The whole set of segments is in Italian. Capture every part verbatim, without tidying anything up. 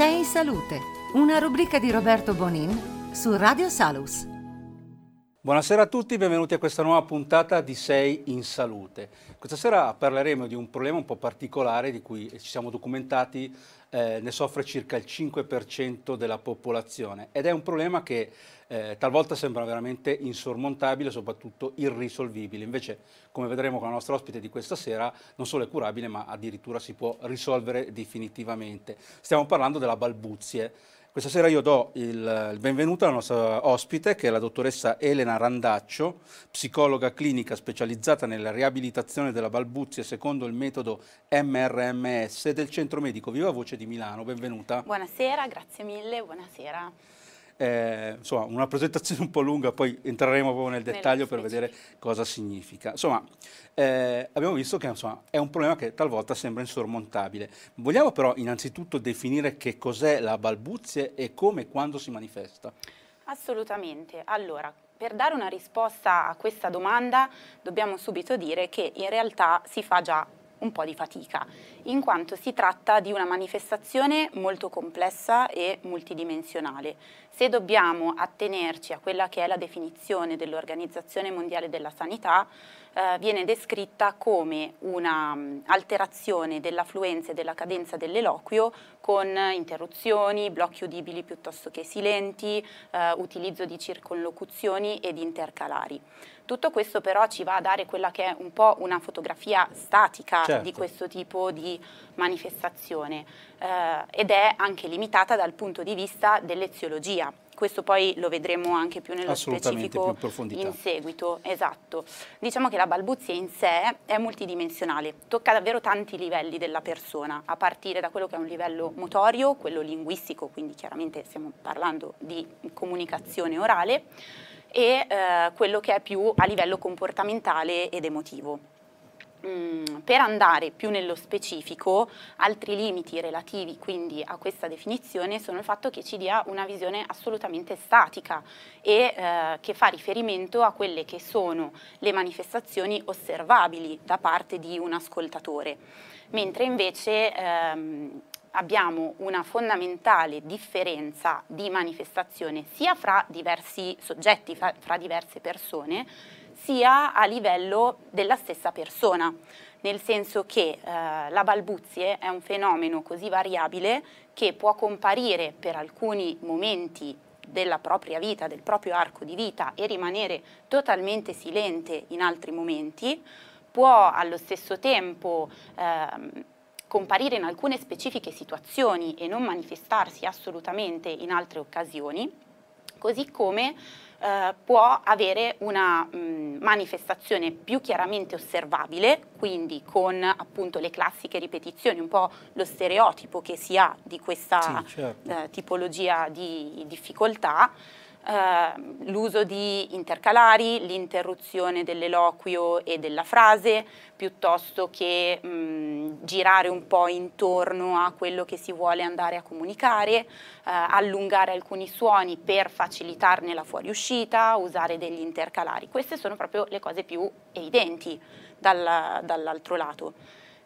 Sei Salute, una rubrica di Roberto Bonin su Radio Salus. Buonasera a tutti, benvenuti a questa nuova puntata di Sei in Salute. Questa sera parleremo di un problema un po' particolare di cui ci siamo documentati, eh, ne soffre circa il cinque per cento della popolazione ed è un problema che eh, talvolta sembra veramente insormontabile, soprattutto irrisolvibile. Invece, come vedremo con la nostra ospite di questa sera, non solo è curabile ma addirittura si può risolvere definitivamente. Stiamo parlando della balbuzie. Questa sera io do il, il benvenuto alla nostra ospite, che è la dottoressa Elena Randaccio, psicologa clinica specializzata nella riabilitazione della balbuzia secondo il metodo M R M S del Centro Medico Viva Voce di Milano. Benvenuta. Buonasera, grazie mille, buonasera. Eh, insomma, una presentazione un po' lunga, poi entreremo proprio nel dettaglio per vedere cosa significa. Insomma, eh, abbiamo visto che insomma, è un problema che talvolta sembra insormontabile. Vogliamo però innanzitutto definire che cos'è la balbuzie e come e quando si manifesta? Assolutamente. Allora, per dare una risposta a questa domanda dobbiamo subito dire che in realtà si fa già un po' di fatica, in quanto si tratta di una manifestazione molto complessa e multidimensionale. Se dobbiamo attenerci a quella che è la definizione dell'Organizzazione Mondiale della Sanità, eh, viene descritta come un'alterazione dell'affluenza e della cadenza dell'eloquio con interruzioni, blocchi udibili piuttosto che silenti, eh, utilizzo di circonlocuzioni ed intercalari. Tutto questo però ci va a dare quella che è un po' una fotografia statica, certo, di questo tipo di manifestazione eh, ed è anche limitata dal punto di vista dell'eziologia. Questo poi lo vedremo anche più nello specifico in seguito. Esatto. Diciamo che la balbuzia in sé è multidimensionale, tocca davvero tanti livelli della persona, a partire da quello che è un livello motorio, quello linguistico, quindi chiaramente stiamo parlando di comunicazione orale, e eh, quello che è più a livello comportamentale ed emotivo. Mm, per andare più nello specifico, altri limiti relativi quindi a questa definizione sono il fatto che ci dia una visione assolutamente statica e eh, che fa riferimento a quelle che sono le manifestazioni osservabili da parte di un ascoltatore, mentre invece ehm, abbiamo una fondamentale differenza di manifestazione sia fra diversi soggetti, fra, fra diverse persone, sia a livello della stessa persona, nel senso che eh, la balbuzie è un fenomeno così variabile che può comparire per alcuni momenti della propria vita, del proprio arco di vita e rimanere totalmente silente in altri momenti, può allo stesso tempo ehm, comparire in alcune specifiche situazioni e non manifestarsi assolutamente in altre occasioni, così come eh, può avere una mh, manifestazione più chiaramente osservabile, quindi con appunto le classiche ripetizioni, un po' lo stereotipo che si ha di questa sì, certo. eh, tipologia di difficoltà, Uh, l'uso di intercalari, l'interruzione dell'eloquio e della frase, piuttosto che mh, girare un po' intorno a quello che si vuole andare a comunicare, uh, allungare alcuni suoni per facilitarne la fuoriuscita, usare degli intercalari. Queste sono proprio le cose più evidenti dal, dall'altro lato.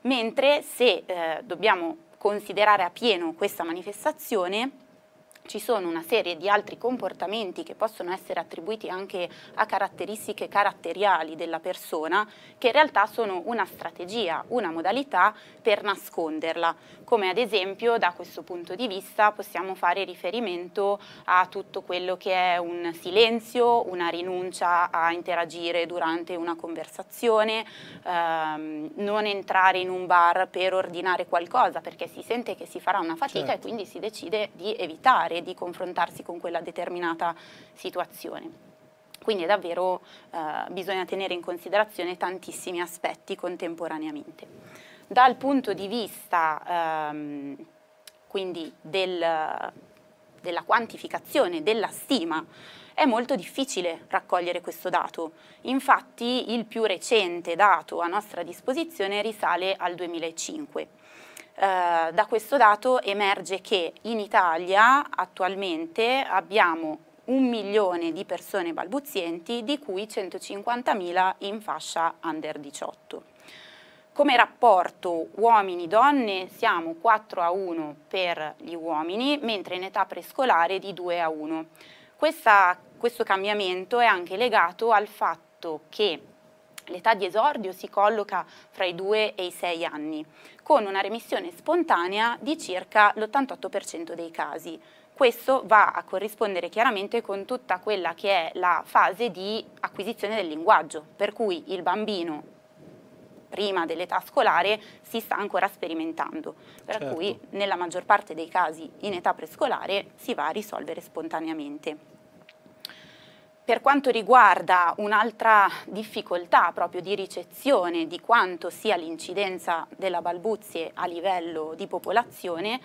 Mentre se uh, dobbiamo considerare a pieno questa manifestazione, ci sono una serie di altri comportamenti che possono essere attribuiti anche a caratteristiche caratteriali della persona, che in realtà sono una strategia, una modalità per nasconderla, come ad esempio da questo punto di vista possiamo fare riferimento a tutto quello che è un silenzio, una rinuncia a interagire durante una conversazione, ehm, non entrare in un bar per ordinare qualcosa perché si sente che si farà una fatica, certo, e quindi si decide di evitare di confrontarsi con quella determinata situazione. Quindi è davvero eh, bisogna tenere in considerazione tantissimi aspetti contemporaneamente. Dal punto di vista ehm, quindi del, della quantificazione, della stima, è molto difficile raccogliere questo dato. Infatti il più recente dato a nostra disposizione risale al duemilacinque. Uh, da questo dato emerge che in Italia attualmente abbiamo un milione di persone balbuzienti, di cui centocinquantamila in fascia under diciotto. Come rapporto uomini-donne siamo quattro a uno per gli uomini, mentre in età prescolare di due a uno. Questa, questo cambiamento è anche legato al fatto che l'età di esordio si colloca fra i due e i sei anni, con una remissione spontanea di circa l'ottantotto per cento dei casi. Questo va a corrispondere chiaramente con tutta quella che è la fase di acquisizione del linguaggio, per cui il bambino prima dell'età scolare si sta ancora sperimentando, per certo. cui nella maggior parte dei casi in età prescolare si va a risolvere spontaneamente. Per quanto riguarda un'altra difficoltà proprio di ricezione di quanto sia l'incidenza della balbuzie a livello di popolazione,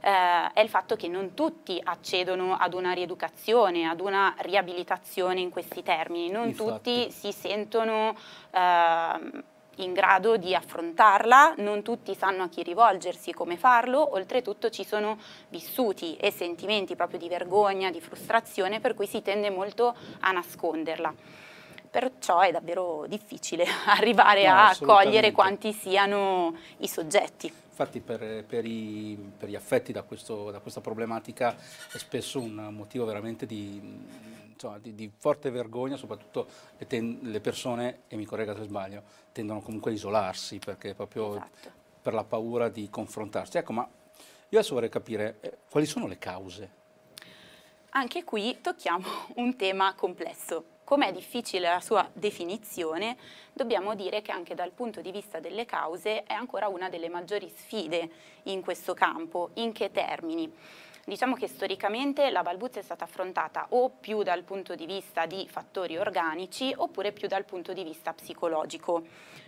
eh, è il fatto che non tutti accedono ad una rieducazione, ad una riabilitazione in questi termini, non Infatti. tutti si sentono eh, in grado di affrontarla, non tutti sanno a chi rivolgersi, come farlo, oltretutto ci sono vissuti e sentimenti proprio di vergogna, di frustrazione, per cui si tende molto a nasconderla. Perciò è davvero difficile arrivare no, a cogliere quanti siano i soggetti. Infatti per, per, i, per gli affetti da, questo, da questa problematica è spesso un motivo veramente di... Insomma, di, di forte vergogna, soprattutto le, le persone, e mi corregga se sbaglio, tendono comunque a isolarsi perché proprio esatto. per la paura di confrontarsi. Ecco, ma io adesso vorrei capire eh, quali sono le cause. Anche qui tocchiamo un tema complesso. Com'è difficile la sua definizione, dobbiamo dire che anche dal punto di vista delle cause è ancora una delle maggiori sfide in questo campo. In che termini? Diciamo che storicamente la balbuzia è stata affrontata o più dal punto di vista di fattori organici oppure più dal punto di vista psicologico.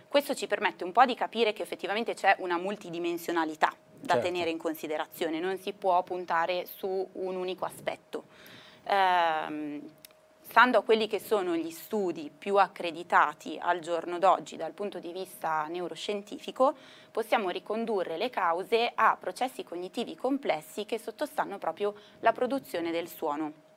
Questo ci permette un po' di capire che effettivamente c'è una multidimensionalità da certo. tenere in considerazione, non si può puntare su un unico aspetto. Ehm, Stando a quelli che sono gli studi più accreditati al giorno d'oggi dal punto di vista neuroscientifico, possiamo ricondurre le cause a processi cognitivi complessi che sottostanno proprio la produzione del suono.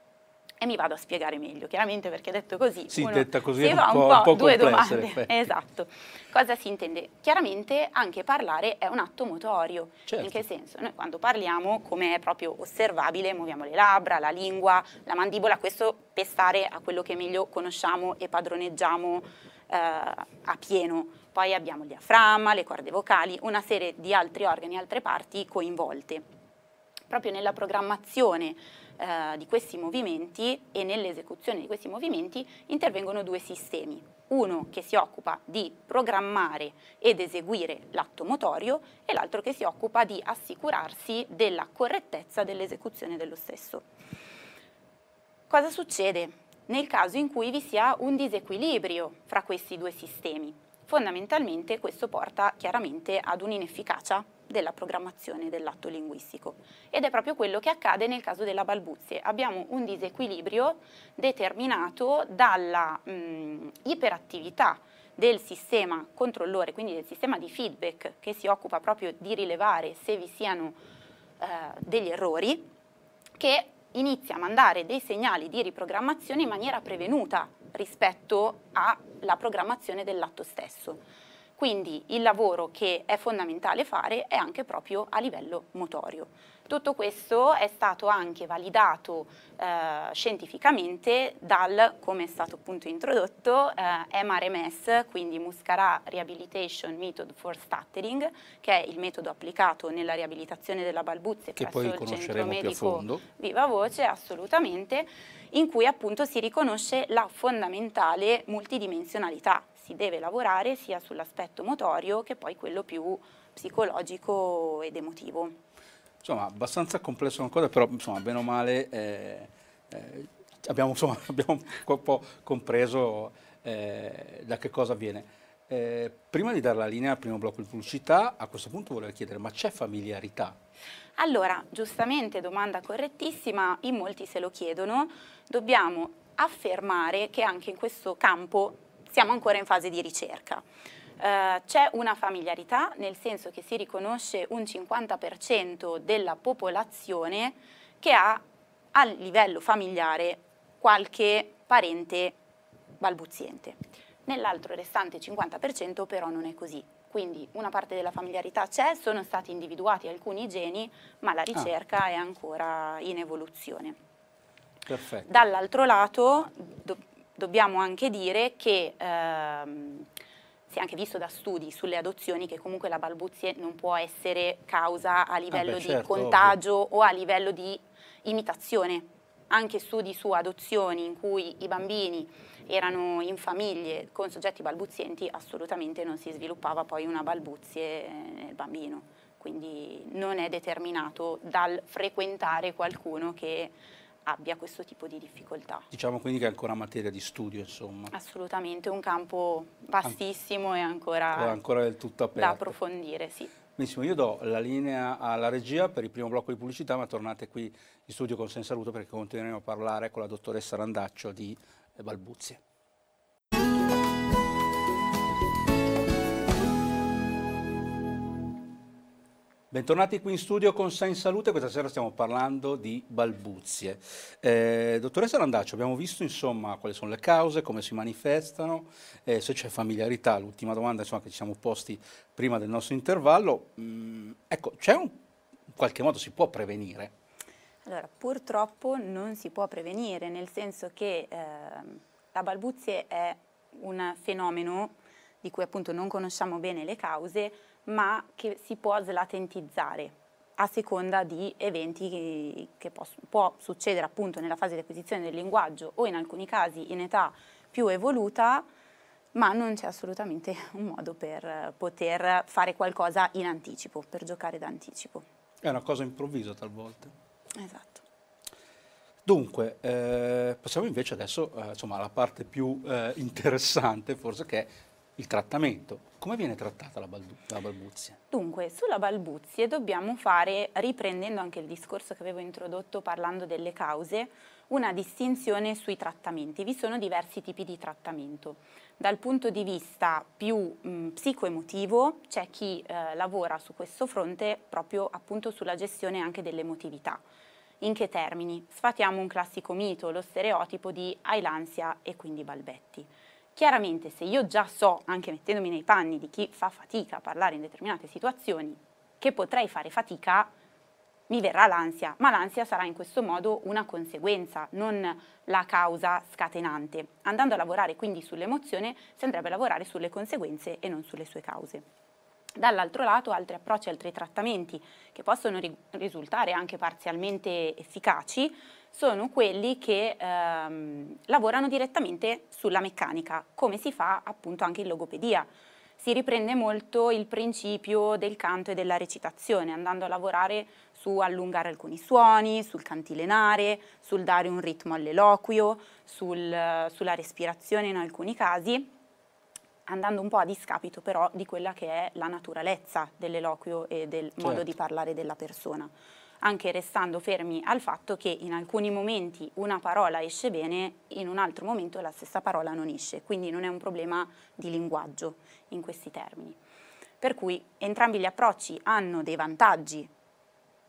E mi vado a spiegare meglio, chiaramente, perché detto così, sì, uno detta così si un va po', un po', un po due domande. Esatto. Cosa si intende? Chiaramente anche parlare è un atto motorio. Certo. In che senso? Noi quando parliamo, come è proprio osservabile, muoviamo le labbra, la lingua, la mandibola, questo per stare a quello che meglio conosciamo e padroneggiamo eh, a pieno. Poi abbiamo il diaframma, le corde vocali, una serie di altri organi e altre parti coinvolte. Proprio nella programmazione eh, di questi movimenti e nell'esecuzione di questi movimenti intervengono due sistemi, uno che si occupa di programmare ed eseguire l'atto motorio e l'altro che si occupa di assicurarsi della correttezza dell'esecuzione dello stesso. Cosa succede nel caso in cui vi sia un disequilibrio fra questi due sistemi? Fondamentalmente questo porta chiaramente ad un'inefficacia della programmazione dell'atto linguistico ed è proprio quello che accade nel caso della balbuzie. Abbiamo un disequilibrio determinato dalla mh, iperattività del sistema controllore, quindi del sistema di feedback che si occupa proprio di rilevare se vi siano eh, degli errori, che inizia a mandare dei segnali di riprogrammazione in maniera prevenuta rispetto alla programmazione dell'atto stesso. Quindi il lavoro che è fondamentale fare è anche proprio a livello motorio. Tutto questo è stato anche validato eh, scientificamente dal, come è stato appunto introdotto, eh, M R M S, quindi Muscarà Rehabilitation Method for Stuttering, che è il metodo applicato nella riabilitazione della balbuzia presso il Centro Medico Viva Voce, assolutamente, in cui appunto si riconosce la fondamentale multidimensionalità. Si deve lavorare sia sull'aspetto motorio che poi quello più psicologico ed emotivo. Insomma, abbastanza complesso ancora, però insomma, bene o male eh, eh, abbiamo, insomma, abbiamo un po' compreso eh, da che cosa viene. Eh, prima di dare la linea al primo blocco di pubblicità, a questo punto volevo chiedere, ma c'è familiarità? Allora, giustamente, domanda correttissima, in molti se lo chiedono, dobbiamo affermare che anche in questo campo siamo ancora in fase di ricerca. Eh, c'è una familiarità, nel senso che si riconosce un cinquanta per cento della popolazione che ha a livello familiare qualche parente balbuziente. Nell'altro restante cinquanta per cento però non è così. Quindi una parte della familiarità c'è, sono stati individuati alcuni geni, ma la ricerca ah. è ancora in evoluzione. Perfetto. Dall'altro lato do- dobbiamo anche dire che ehm, si è anche visto da studi sulle adozioni che comunque la balbuzie non può essere causa a livello ah beh, di certo, contagio ovvio. o a livello di imitazione. Anche studi su adozioni in cui i bambini erano in famiglie con soggetti balbuzienti, assolutamente non si sviluppava poi una balbuzie nel bambino, quindi non è determinato dal frequentare qualcuno che abbia questo tipo di difficoltà. Diciamo quindi che è ancora materia di studio, insomma. Assolutamente, un campo vastissimo An- e ancora, ancora del tutto aperto. Da approfondire, sì. Benissimo, io do la linea alla regia per il primo blocco di pubblicità, ma tornate qui in studio con Sensaluto perché continueremo a parlare con la dottoressa Randaccio di balbuzie. Bentornati qui in studio con Sensalute, questa sera stiamo parlando di balbuzie. Eh, dottoressa Randaccio, abbiamo visto insomma quali sono le cause, come si manifestano, eh, se c'è familiarità, l'ultima domanda insomma, che ci siamo posti prima del nostro intervallo. Mm, ecco, c'è un, in qualche modo si può prevenire? Allora, purtroppo non si può prevenire, nel senso che eh, la balbuzie è un fenomeno di cui appunto non conosciamo bene le cause, ma che si può slatentizzare a seconda di eventi che, che posso, può succedere appunto nella fase di acquisizione del linguaggio o in alcuni casi in età più evoluta, ma non c'è assolutamente un modo per poter fare qualcosa in anticipo, per giocare d'anticipo. È una cosa improvvisa talvolta. Esatto. Dunque, eh, passiamo invece adesso eh, insomma, alla parte più eh, interessante forse, che è il trattamento. Come viene trattata la, baldu- la balbuzia? Dunque, sulla balbuzie dobbiamo fare, riprendendo anche il discorso che avevo introdotto parlando delle cause, una distinzione sui trattamenti. Vi sono diversi tipi di trattamento. Dal punto di vista più mh, psicoemotivo c'è chi eh, lavora su questo fronte proprio appunto sulla gestione anche dell'emotività. In che termini? Sfatiamo un classico mito, lo stereotipo di hai l'ansia e quindi balbetti. Chiaramente se io già so, anche mettendomi nei panni di chi fa fatica a parlare in determinate situazioni, che potrei fare fatica, mi verrà l'ansia, ma l'ansia sarà in questo modo una conseguenza, non la causa scatenante. Andando a lavorare quindi sull'emozione, si andrebbe a lavorare sulle conseguenze e non sulle sue cause. Dall'altro lato, altri approcci, altri trattamenti che possono ri- risultare anche parzialmente efficaci, sono quelli che ehm, lavorano direttamente sulla meccanica, come si fa appunto anche in logopedia. Si riprende molto il principio del canto e della recitazione, andando a lavorare su allungare alcuni suoni, sul cantilenare, sul dare un ritmo all'eloquio, sul, sulla respirazione in alcuni casi, andando un po' a discapito però di quella che è la naturalezza dell'eloquio e del certo. modo di parlare della persona. Anche restando fermi al fatto che in alcuni momenti una parola esce bene, in un altro momento la stessa parola non esce, quindi non è un problema di linguaggio in questi termini. Per cui entrambi gli approcci hanno dei vantaggi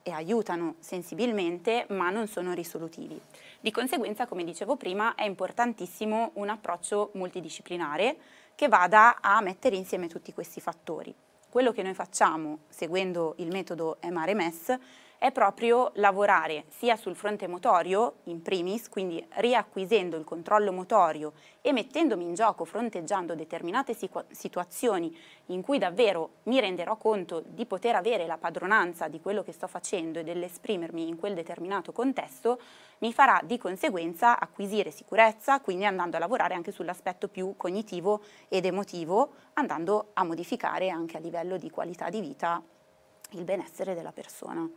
e aiutano sensibilmente, ma non sono risolutivi. Di conseguenza, come dicevo prima, è importantissimo un approccio multidisciplinare che vada a mettere insieme tutti questi fattori. Quello che noi facciamo, seguendo il metodo M R M S, è proprio lavorare sia sul fronte motorio, in primis, quindi riacquisendo il controllo motorio e mettendomi in gioco, fronteggiando determinate situazioni in cui davvero mi renderò conto di poter avere la padronanza di quello che sto facendo e dell'esprimermi in quel determinato contesto, mi farà di conseguenza acquisire sicurezza, quindi andando a lavorare anche sull'aspetto più cognitivo ed emotivo, andando a modificare anche a livello di qualità di vita il benessere della persona.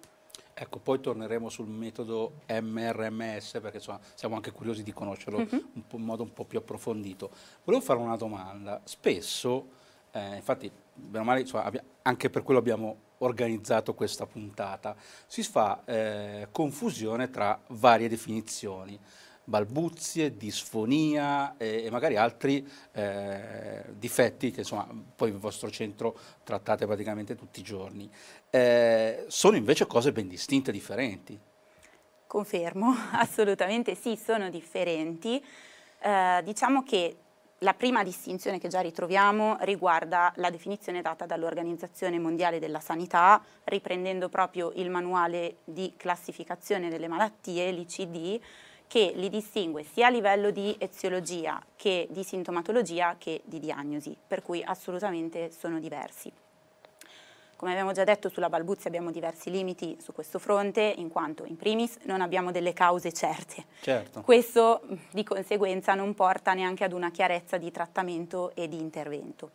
Ecco, poi torneremo sul metodo M R M S perché insomma, siamo anche curiosi di conoscerlo mm-hmm. un po', in modo un po' più approfondito. Volevo fare una domanda. Spesso, eh, infatti, bene o male, insomma, abbia, anche per quello abbiamo organizzato questa puntata, si fa eh, confusione tra varie definizioni. Balbuzie, disfonia e, e magari altri eh, difetti che insomma poi il vostro centro trattate praticamente tutti i giorni. Eh, sono invece cose ben distinte, differenti. Confermo, assolutamente sì, sono differenti. Eh, diciamo che La prima distinzione che già ritroviamo riguarda la definizione data dall'Organizzazione Mondiale della Sanità, riprendendo proprio il manuale di classificazione delle malattie, l'I C D, che li distingue sia a livello di eziologia che di sintomatologia che di diagnosi, per cui assolutamente sono diversi. Come abbiamo già detto, sulla balbuzia abbiamo diversi limiti su questo fronte, in quanto in primis non abbiamo delle cause certe. Certo. Questo di conseguenza non porta neanche ad una chiarezza di trattamento e di intervento.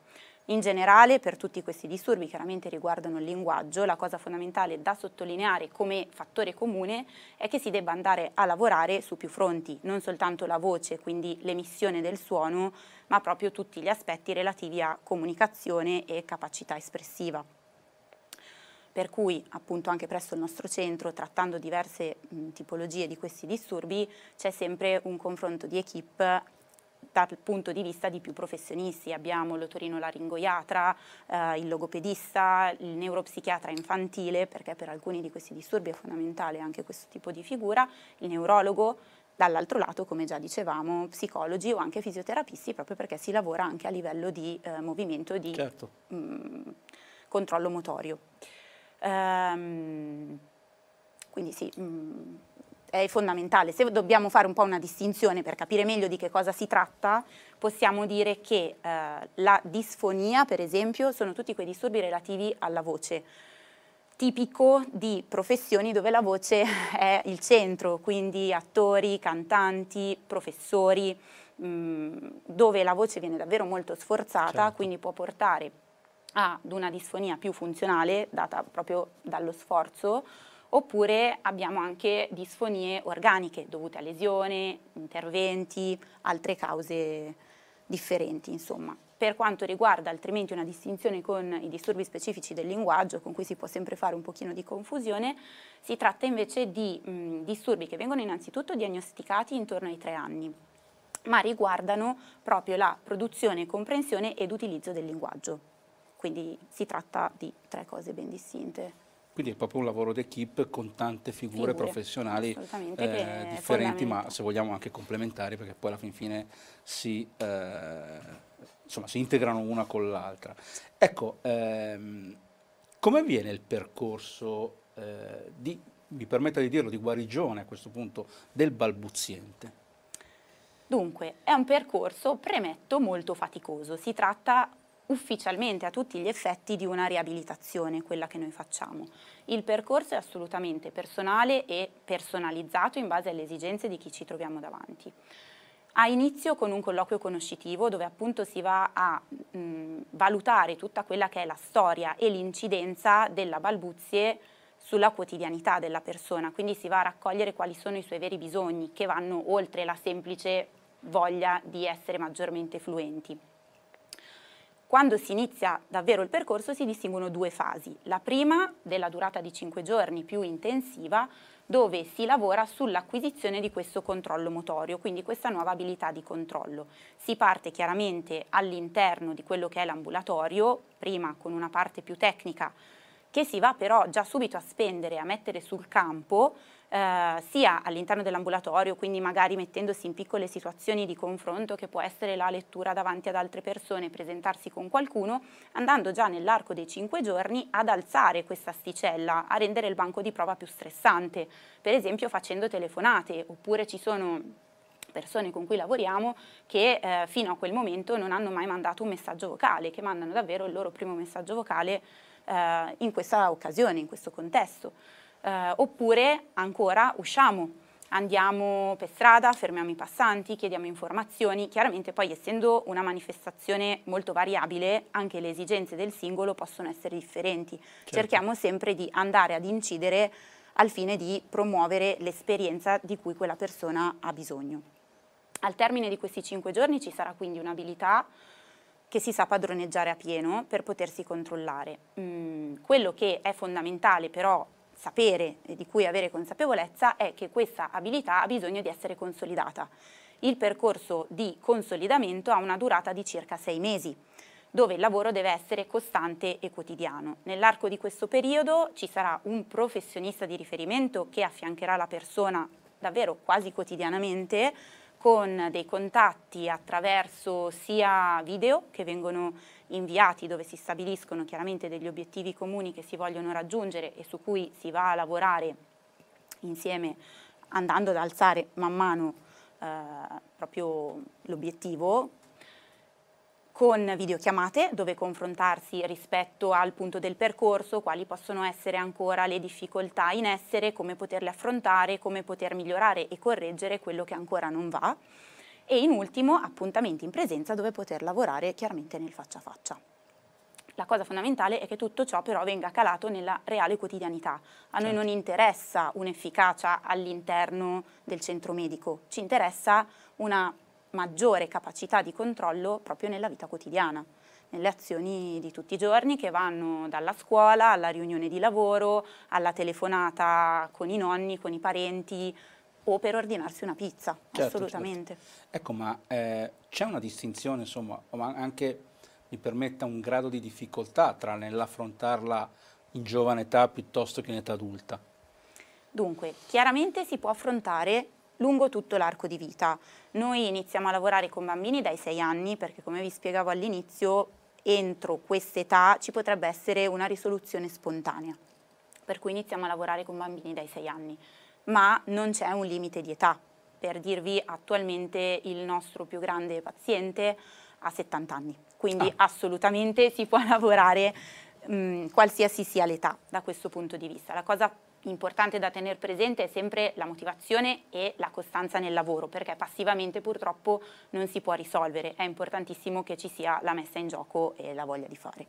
In generale, per tutti questi disturbi, chiaramente riguardano il linguaggio, la cosa fondamentale da sottolineare come fattore comune è che si debba andare a lavorare su più fronti, non soltanto la voce, quindi l'emissione del suono, ma proprio tutti gli aspetti relativi a comunicazione e capacità espressiva. Per cui appunto anche presso il nostro centro, trattando diverse mh, tipologie di questi disturbi, c'è sempre un confronto di equip dal punto di vista di più professionisti. Abbiamo l'otorinolaringoiatra, eh, il logopedista, il neuropsichiatra infantile, perché per alcuni di questi disturbi è fondamentale anche questo tipo di figura, il neurologo, dall'altro lato, come già dicevamo, psicologi o anche fisioterapisti, proprio perché si lavora anche a livello di eh, movimento e di certo. mh, controllo motorio. Um, quindi sì, um, è fondamentale. Se dobbiamo fare un po' una distinzione per capire meglio di che cosa si tratta, possiamo dire che uh, la disfonia, per esempio, sono tutti quei disturbi relativi alla voce, tipico di professioni dove la voce è il centro, quindi attori, cantanti, professori, um, dove la voce viene davvero molto sforzata, certo. quindi può portare ad una disfonia più funzionale, data proprio dallo sforzo, oppure abbiamo anche disfonie organiche dovute a lesioni, interventi, altre cause differenti, insomma. Per quanto riguarda altrimenti una distinzione con i disturbi specifici del linguaggio, con cui si può sempre fare un pochino di confusione, si tratta invece di mh, disturbi che vengono innanzitutto diagnosticati intorno ai tre anni, ma riguardano proprio la produzione, comprensione ed utilizzo del linguaggio. Quindi si tratta di tre cose ben distinte. Quindi è proprio un lavoro d'equipe con tante figure, figure professionali eh, differenti, ma se vogliamo anche complementari, perché poi alla fin fine si, eh, insomma, si integrano una con l'altra. Ecco, ehm, come avviene il percorso eh, di, mi permetta di dirlo, di guarigione a questo punto del balbuziente? Dunque, è un percorso, premetto, molto faticoso. Si tratta ufficialmente a tutti gli effetti di una riabilitazione, quella che noi facciamo. Il percorso è assolutamente personale e personalizzato in base alle esigenze di chi ci troviamo davanti. Ha inizio con un colloquio conoscitivo dove appunto si va a mh, valutare tutta quella che è la storia e l'incidenza della balbuzie sulla quotidianità della persona, quindi si va a raccogliere quali sono i suoi veri bisogni che vanno oltre la semplice voglia di essere maggiormente fluenti. Quando si inizia davvero il percorso si distinguono due fasi. La prima, della durata di cinque giorni, più intensiva, dove si lavora sull'acquisizione di questo controllo motorio, quindi questa nuova abilità di controllo. Si parte chiaramente all'interno di quello che è l'ambulatorio, prima con una parte più tecnica, che si va però già subito a spendere, a mettere sul campo, eh, sia all'interno dell'ambulatorio, quindi magari mettendosi in piccole situazioni di confronto, che può essere la lettura davanti ad altre persone, presentarsi con qualcuno, andando già nell'arco dei cinque giorni ad alzare questa asticella, a rendere il banco di prova più stressante, per esempio facendo telefonate, oppure ci sono persone con cui lavoriamo che eh, fino a quel momento non hanno mai mandato un messaggio vocale, che mandano davvero il loro primo messaggio vocale eh, in questa occasione, in questo contesto. Eh, oppure ancora usciamo, andiamo per strada, fermiamo i passanti, chiediamo informazioni. Chiaramente poi, essendo una manifestazione molto variabile, anche le esigenze del singolo possono essere differenti. Certo. Cerchiamo sempre di andare ad incidere al fine di promuovere l'esperienza di cui quella persona ha bisogno. Al termine di questi cinque giorni ci sarà quindi un'abilità che si sa padroneggiare a pieno per potersi controllare. Mm, quello che è fondamentale però sapere e di cui avere consapevolezza è che questa abilità ha bisogno di essere consolidata. Il percorso di consolidamento ha una durata di circa sei mesi, dove il lavoro deve essere costante e quotidiano. Nell'arco di questo periodo ci sarà un professionista di riferimento che affiancherà la persona davvero quasi quotidianamente, con dei contatti attraverso sia video che vengono inviati, dove si stabiliscono chiaramente degli obiettivi comuni che si vogliono raggiungere e su cui si va a lavorare insieme, andando ad alzare man mano eh, proprio l'obiettivo, con videochiamate dove confrontarsi rispetto al punto del percorso, quali possono essere ancora le difficoltà in essere, come poterle affrontare, come poter migliorare e correggere quello che ancora non va, e in ultimo appuntamenti in presenza dove poter lavorare chiaramente nel faccia a faccia. La cosa fondamentale è che tutto ciò però venga calato nella reale quotidianità. A noi non interessa un'efficacia all'interno del centro medico, ci interessa una maggiore capacità di controllo proprio nella vita quotidiana, nelle azioni di tutti i giorni che vanno dalla scuola alla riunione di lavoro, alla telefonata con i nonni, con i parenti o per ordinarsi una pizza, certo, assolutamente. Certo. Ecco, ma eh, c'è una distinzione, insomma, anche, mi permetta, un grado di difficoltà tra nell'affrontarla in giovane età piuttosto che in età adulta? Dunque, chiaramente si può affrontare lungo tutto l'arco di vita. Noi iniziamo a lavorare con bambini dai sei anni perché, come vi spiegavo all'inizio, entro quest'età ci potrebbe essere una risoluzione spontanea, per cui iniziamo a lavorare con bambini dai sei anni, ma non c'è un limite di età. Per dirvi, attualmente il nostro più grande paziente ha settanta anni, quindi ah. assolutamente si può lavorare mh, qualsiasi sia l'età da questo punto di vista. La cosa importante da tenere presente è sempre la motivazione e la costanza nel lavoro, perché passivamente purtroppo non si può risolvere, è importantissimo che ci sia la messa in gioco e la voglia di fare.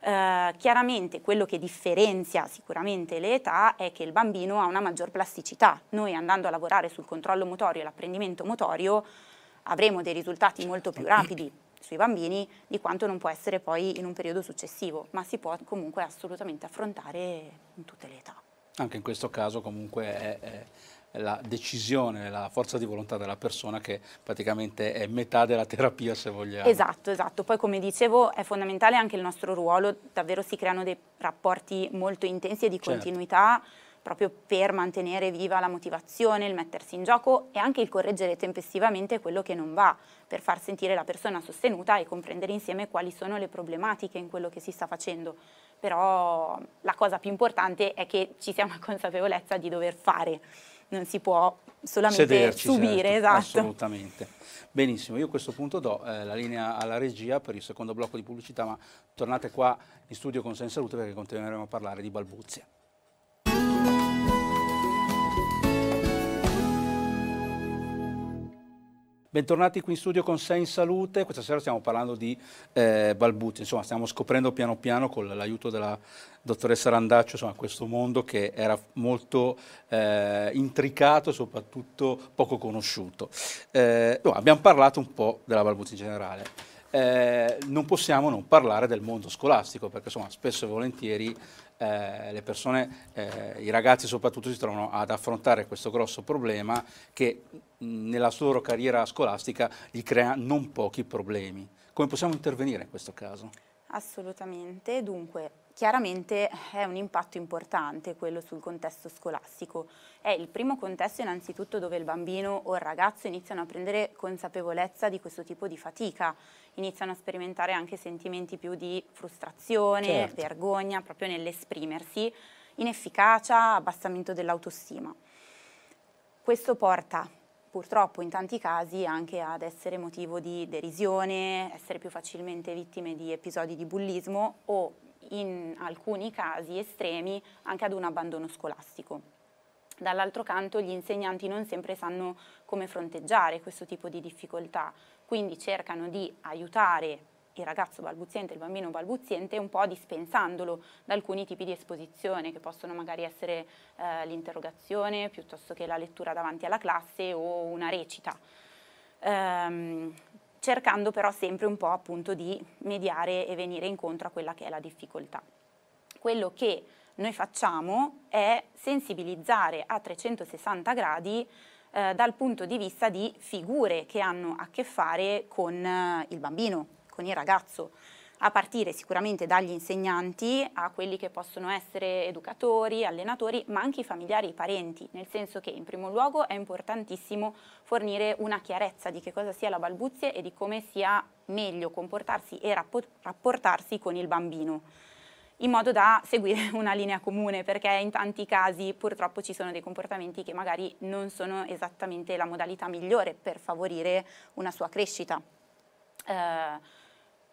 Eh, chiaramente quello che differenzia sicuramente le età è che il bambino ha una maggior plasticità. Noi, andando a lavorare sul controllo motorio e l'apprendimento motorio, avremo dei risultati molto più rapidi sui bambini di quanto non può essere poi in un periodo successivo, ma si può comunque assolutamente affrontare in tutte le età. Anche in questo caso comunque è, è, è la decisione, la forza di volontà della persona che praticamente è metà della terapia, se vogliamo. Esatto, esatto. Poi, come dicevo, è fondamentale anche il nostro ruolo, davvero si creano dei rapporti molto intensi e di continuità, certo, proprio per mantenere viva la motivazione, il mettersi in gioco e anche il correggere tempestivamente quello che non va, per far sentire la persona sostenuta e comprendere insieme quali sono le problematiche in quello che si sta facendo. Però la cosa più importante è che ci sia una consapevolezza di dover fare, non si può solamente sederci, subire. Certo, esatto. Assolutamente. Benissimo, io a questo punto do eh, la linea alla regia per il secondo blocco di pubblicità, ma tornate qua in studio con Senza Salute perché continueremo a parlare di balbuzie. Bentornati qui in studio con Sei in Salute. Questa sera stiamo parlando di eh, balbuzie, insomma stiamo scoprendo piano piano, con l'aiuto della dottoressa Randaccio, insomma, questo mondo che era molto eh, intricato e soprattutto poco conosciuto. Eh, no, abbiamo parlato un po' della balbuzia in generale. Eh, non possiamo non parlare del mondo scolastico perché, insomma, spesso e volentieri eh, le persone, eh, i ragazzi soprattutto, si trovano ad affrontare questo grosso problema che mh, nella loro carriera scolastica gli crea non pochi problemi. Come possiamo intervenire in questo caso? Assolutamente. Dunque, chiaramente è un impatto importante quello sul contesto scolastico. È il primo contesto innanzitutto dove il bambino o il ragazzo iniziano a prendere consapevolezza di questo tipo di fatica, iniziano a sperimentare anche sentimenti più di frustrazione, certo, vergogna proprio nell'esprimersi, inefficacia, abbassamento dell'autostima. Questo porta purtroppo in tanti casi anche ad essere motivo di derisione, essere più facilmente vittime di episodi di bullismo o, in alcuni casi estremi, anche ad un abbandono scolastico. Dall'altro canto, gli insegnanti non sempre sanno come fronteggiare questo tipo di difficoltà, quindi cercano di aiutare il ragazzo balbuziente, il bambino balbuziente, un po' dispensandolo da alcuni tipi di esposizione che possono magari essere eh, l'interrogazione, piuttosto che la lettura davanti alla classe o una recita. Ehm, cercando però sempre un po', appunto, di mediare e venire incontro a quella che è la difficoltà. Quello che noi facciamo è sensibilizzare a trecentosessanta gradi eh, dal punto di vista di figure che hanno a che fare con eh, il bambino, con il ragazzo. a partire sicuramente dagli insegnanti, a quelli che possono essere educatori, allenatori, ma anche i familiari e i parenti, nel senso che in primo luogo è importantissimo fornire una chiarezza di che cosa sia la balbuzia e di come sia meglio comportarsi e rapportarsi con il bambino, in modo da seguire una linea comune, perché in tanti casi purtroppo ci sono dei comportamenti che magari non sono esattamente la modalità migliore per favorire una sua crescita. Eh,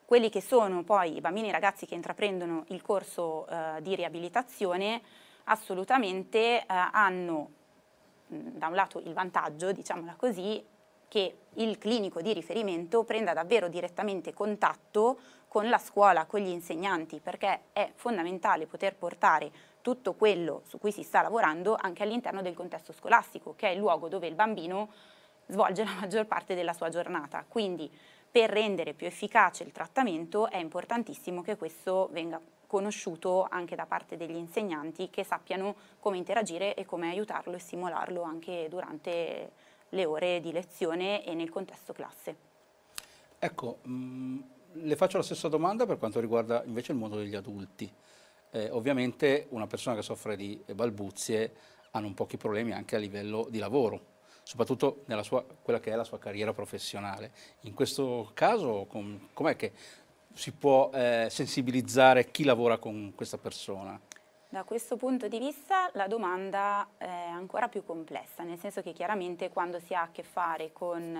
quelli che sono poi i bambini e i ragazzi che intraprendono il corso eh, di riabilitazione assolutamente eh, hanno da un lato il vantaggio, diciamola così, che il clinico di riferimento prenda davvero direttamente contatto con la scuola, con gli insegnanti, perché è fondamentale poter portare tutto quello su cui si sta lavorando anche all'interno del contesto scolastico, che è il luogo dove il bambino svolge la maggior parte della sua giornata. Quindi per rendere più efficace il trattamento è importantissimo che questo venga conosciuto anche da parte degli insegnanti, che sappiano come interagire e come aiutarlo e stimolarlo anche durante le ore di lezione e nel contesto classe. Ecco, mh, le faccio la stessa domanda per quanto riguarda invece il mondo degli adulti. Eh, ovviamente una persona che soffre di balbuzie ha non pochi problemi anche a livello di lavoro, soprattutto nella sua, quella che è la sua carriera professionale. In questo caso com, com'è che si può eh, sensibilizzare chi lavora con questa persona? Da questo punto di vista la domanda è ancora più complessa, nel senso che chiaramente quando si ha a che fare con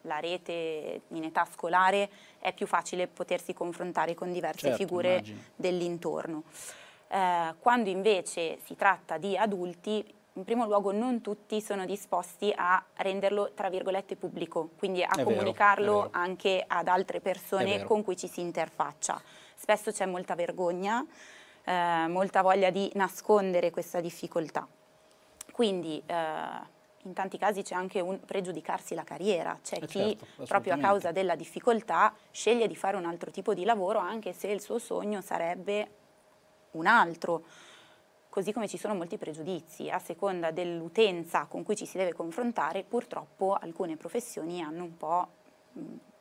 la rete in età scolare è più facile potersi confrontare con diverse certo, figure dell'intorno. Eh, quando invece si tratta di adulti, in primo luogo non tutti sono disposti a renderlo tra virgolette pubblico, quindi a è comunicarlo vero, anche ad altre persone con cui ci si interfaccia. Spesso c'è molta vergogna, Eh, molta voglia di nascondere questa difficoltà, quindi eh, in tanti casi c'è anche un pregiudicarsi la carriera, c'è eh chi certo, proprio a causa della difficoltà sceglie di fare un altro tipo di lavoro anche se il suo sogno sarebbe un altro, così come ci sono molti pregiudizi, a seconda dell'utenza con cui ci si deve confrontare purtroppo alcune professioni hanno un po'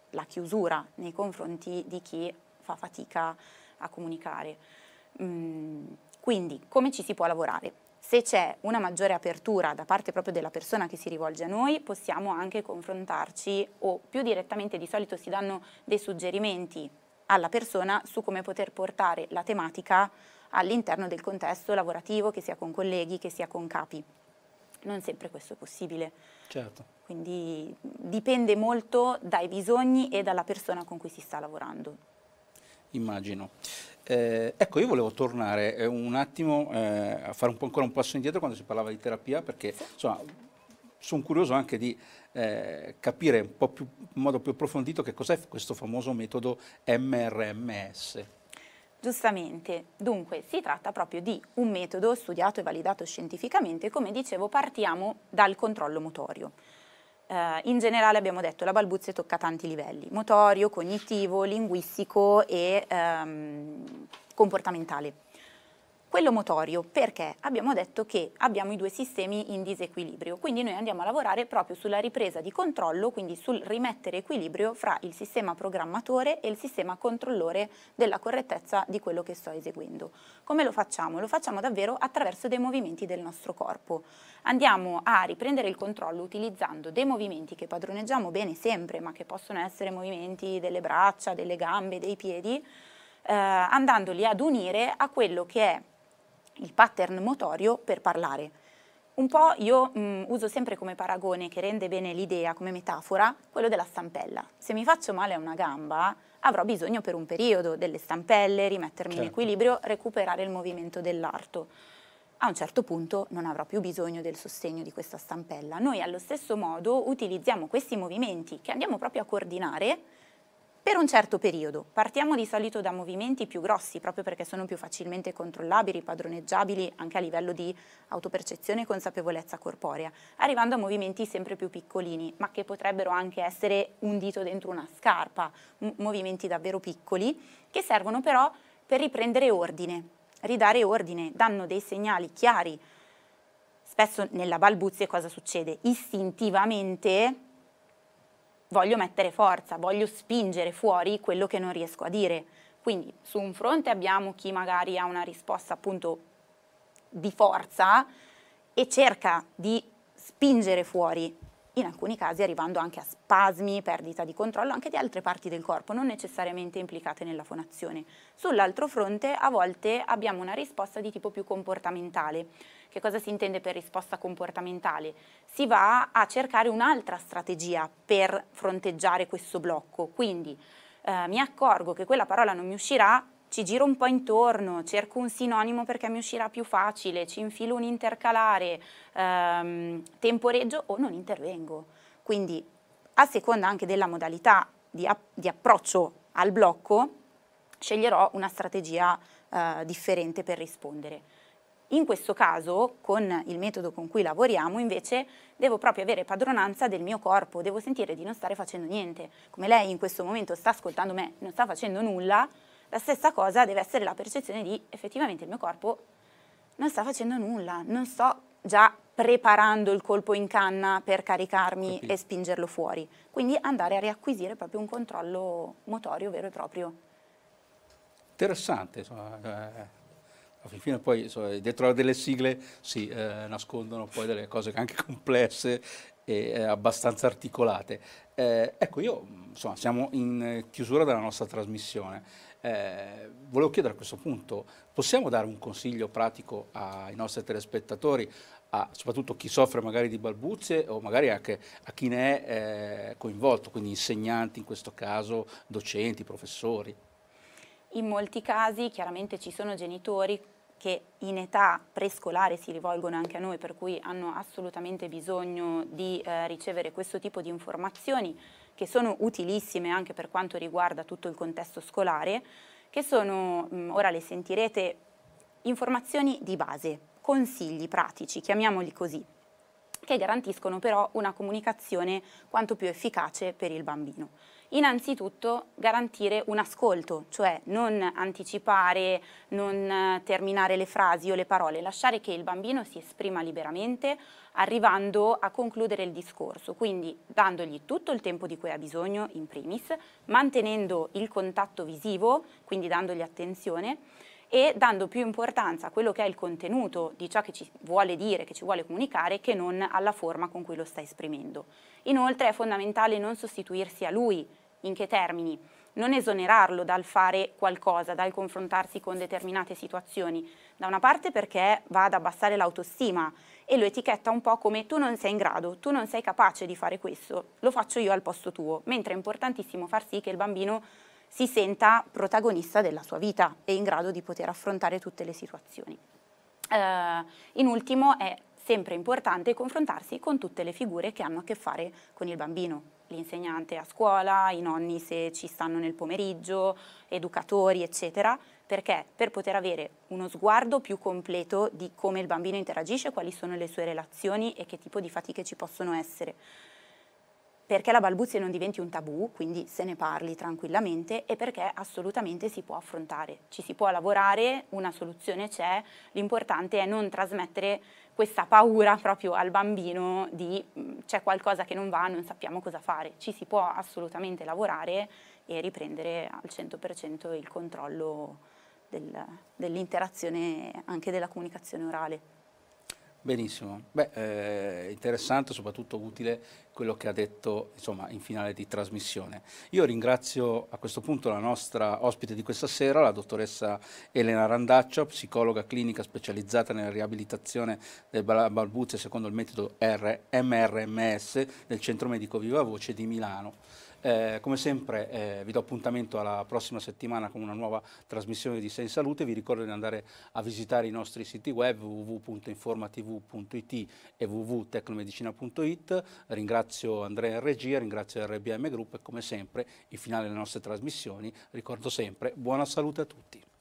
la chiusura nei confronti di chi fa fatica a comunicare. Quindi come ci si può lavorare? Se c'è una maggiore apertura da parte proprio della persona che si rivolge a noi, possiamo anche confrontarci o più direttamente di solito si danno dei suggerimenti alla persona su come poter portare la tematica all'interno del contesto lavorativo, che sia con colleghi, che sia con capi. Non sempre questo è possibile. Certo. Quindi dipende molto dai bisogni e dalla persona con cui si sta lavorando. Immagino. Eh, ecco, io volevo tornare eh, un attimo eh, a fare un po' ancora un passo indietro quando si parlava di terapia, perché insomma sono curioso anche di eh, capire un po' più, in modo più approfondito che cos'è questo famoso metodo M R M S. Giustamente, dunque si tratta proprio di un metodo studiato e validato scientificamente, come dicevo partiamo dal controllo motorio. Uh, in generale abbiamo detto che la balbuzia tocca tanti livelli, motorio, cognitivo, linguistico e um, comportamentale. Quello motorio perché abbiamo detto che abbiamo i due sistemi in disequilibrio, quindi noi andiamo a lavorare proprio sulla ripresa di controllo, quindi sul rimettere equilibrio fra il sistema programmatore e il sistema controllore della correttezza di quello che sto eseguendo. Come lo facciamo? Lo facciamo davvero attraverso dei movimenti del nostro corpo. Andiamo a riprendere il controllo utilizzando dei movimenti che padroneggiamo bene sempre, ma che possono essere movimenti delle braccia, delle gambe, dei piedi, eh, andandoli ad unire a quello che è il pattern motorio per parlare. Un po' io mh, uso sempre come paragone che rende bene l'idea, come metafora, quello della stampella. Se mi faccio male a una gamba avrò bisogno per un periodo delle stampelle, rimettermi certo. in equilibrio, recuperare il movimento dell'arto. A un certo punto non avrò più bisogno del sostegno di questa stampella. Noi allo stesso modo utilizziamo questi movimenti che andiamo proprio a coordinare per un certo periodo. Partiamo di solito da movimenti più grossi, proprio perché sono più facilmente controllabili, padroneggiabili anche a livello di autopercezione e consapevolezza corporea, arrivando a movimenti sempre più piccolini, ma che potrebbero anche essere un dito dentro una scarpa, movimenti davvero piccoli, che servono però per riprendere ordine, ridare ordine, danno dei segnali chiari. Spesso nella balbuzia cosa succede? Istintivamente voglio mettere forza, voglio spingere fuori quello che non riesco a dire, Quindi su un fronte abbiamo chi magari ha una risposta appunto di forza e cerca di spingere fuori, in alcuni casi arrivando anche a spasmi, perdita di controllo anche di altre parti del corpo, non necessariamente implicate nella fonazione. Sull'altro fronte a volte abbiamo una risposta di tipo più comportamentale. Che cosa si intende per risposta comportamentale? Si va a cercare un'altra strategia per fronteggiare questo blocco, quindi eh, mi accorgo che quella parola non mi uscirà, ci giro un po' intorno, cerco un sinonimo perché mi uscirà più facile, ci infilo un intercalare, ehm, temporeggio o non intervengo. Quindi a seconda anche della modalità di, app- di approccio al blocco sceglierò una strategia eh, differente per rispondere. In questo caso, con il metodo con cui lavoriamo, invece, devo proprio avere padronanza del mio corpo, devo sentire di non stare facendo niente. Come lei in questo momento sta ascoltando me, non sta facendo nulla, la stessa cosa deve essere la percezione di effettivamente il mio corpo non sta facendo nulla, non sto già preparando il colpo in canna per caricarmi Capito. E spingerlo fuori. Quindi andare a riacquisire proprio un controllo motorio vero e proprio. Interessante, insomma, eh. Fino a poi insomma, dietro delle sigle si eh, nascondono poi delle cose anche complesse e eh, abbastanza articolate. Eh, ecco, io insomma siamo in chiusura della nostra trasmissione. Eh, volevo chiedere a questo punto, possiamo dare un consiglio pratico ai nostri telespettatori, a, soprattutto a chi soffre magari di balbuzie o magari anche a chi ne è eh, coinvolto, quindi insegnanti in questo caso, docenti, professori? In molti casi chiaramente ci sono genitori che in età prescolare si rivolgono anche a noi, per cui hanno assolutamente bisogno di eh, ricevere questo tipo di informazioni che sono utilissime anche per quanto riguarda tutto il contesto scolare, che sono, mh, ora le sentirete, informazioni di base, consigli pratici, chiamiamoli così, che garantiscono però una comunicazione quanto più efficace per il bambino. Innanzitutto garantire un ascolto, cioè non anticipare, non terminare le frasi o le parole, lasciare che il bambino si esprima liberamente arrivando a concludere il discorso, quindi dandogli tutto il tempo di cui ha bisogno in primis, mantenendo il contatto visivo, quindi dandogli attenzione e dando più importanza a quello che è il contenuto di ciò che ci vuole dire, che ci vuole comunicare, che non alla forma con cui lo sta esprimendo. Inoltre è fondamentale non sostituirsi a lui, in che termini? Non esonerarlo dal fare qualcosa, dal confrontarsi con determinate situazioni, da una parte perché va ad abbassare l'autostima e lo etichetta un po' come tu non sei in grado, tu non sei capace di fare questo, lo faccio io al posto tuo, mentre è importantissimo far sì che il bambino si senta protagonista della sua vita e in grado di poter affrontare tutte le situazioni. Eh, in ultimo è sempre importante confrontarsi con tutte le figure che hanno a che fare con il bambino, l'insegnante a scuola, i nonni se ci stanno nel pomeriggio, educatori eccetera, perché per poter avere uno sguardo più completo di come il bambino interagisce, quali sono le sue relazioni e che tipo di fatiche ci possono essere. Perché la balbuzia non diventi un tabù, quindi se ne parli tranquillamente e perché assolutamente si può affrontare, ci si può lavorare, una soluzione c'è, l'importante è non trasmettere questa paura proprio al bambino di c'è qualcosa che non va, non sappiamo cosa fare, ci si può assolutamente lavorare e riprendere al cento per cento il controllo del, dell'interazione anche della comunicazione orale. Benissimo, beh, eh, interessante, soprattutto utile quello che ha detto insomma, in finale di trasmissione. Io ringrazio a questo punto la nostra ospite di questa sera, la dottoressa Elena Randaccio, psicologa clinica specializzata nella riabilitazione del balbuzia secondo il metodo M R M S del Centro Medico Viva Voce di Milano. Eh, come sempre eh, vi do appuntamento alla prossima settimana con una nuova trasmissione di Sei in Salute. Vi ricordo di andare a visitare i nostri siti web w w w punto informatv punto i t e w w w punto tecnomedicina punto i t. Ringrazio Andrea in regia, ringrazio R B M Group e come sempre in finale delle nostre trasmissioni ricordo sempre buona salute a tutti.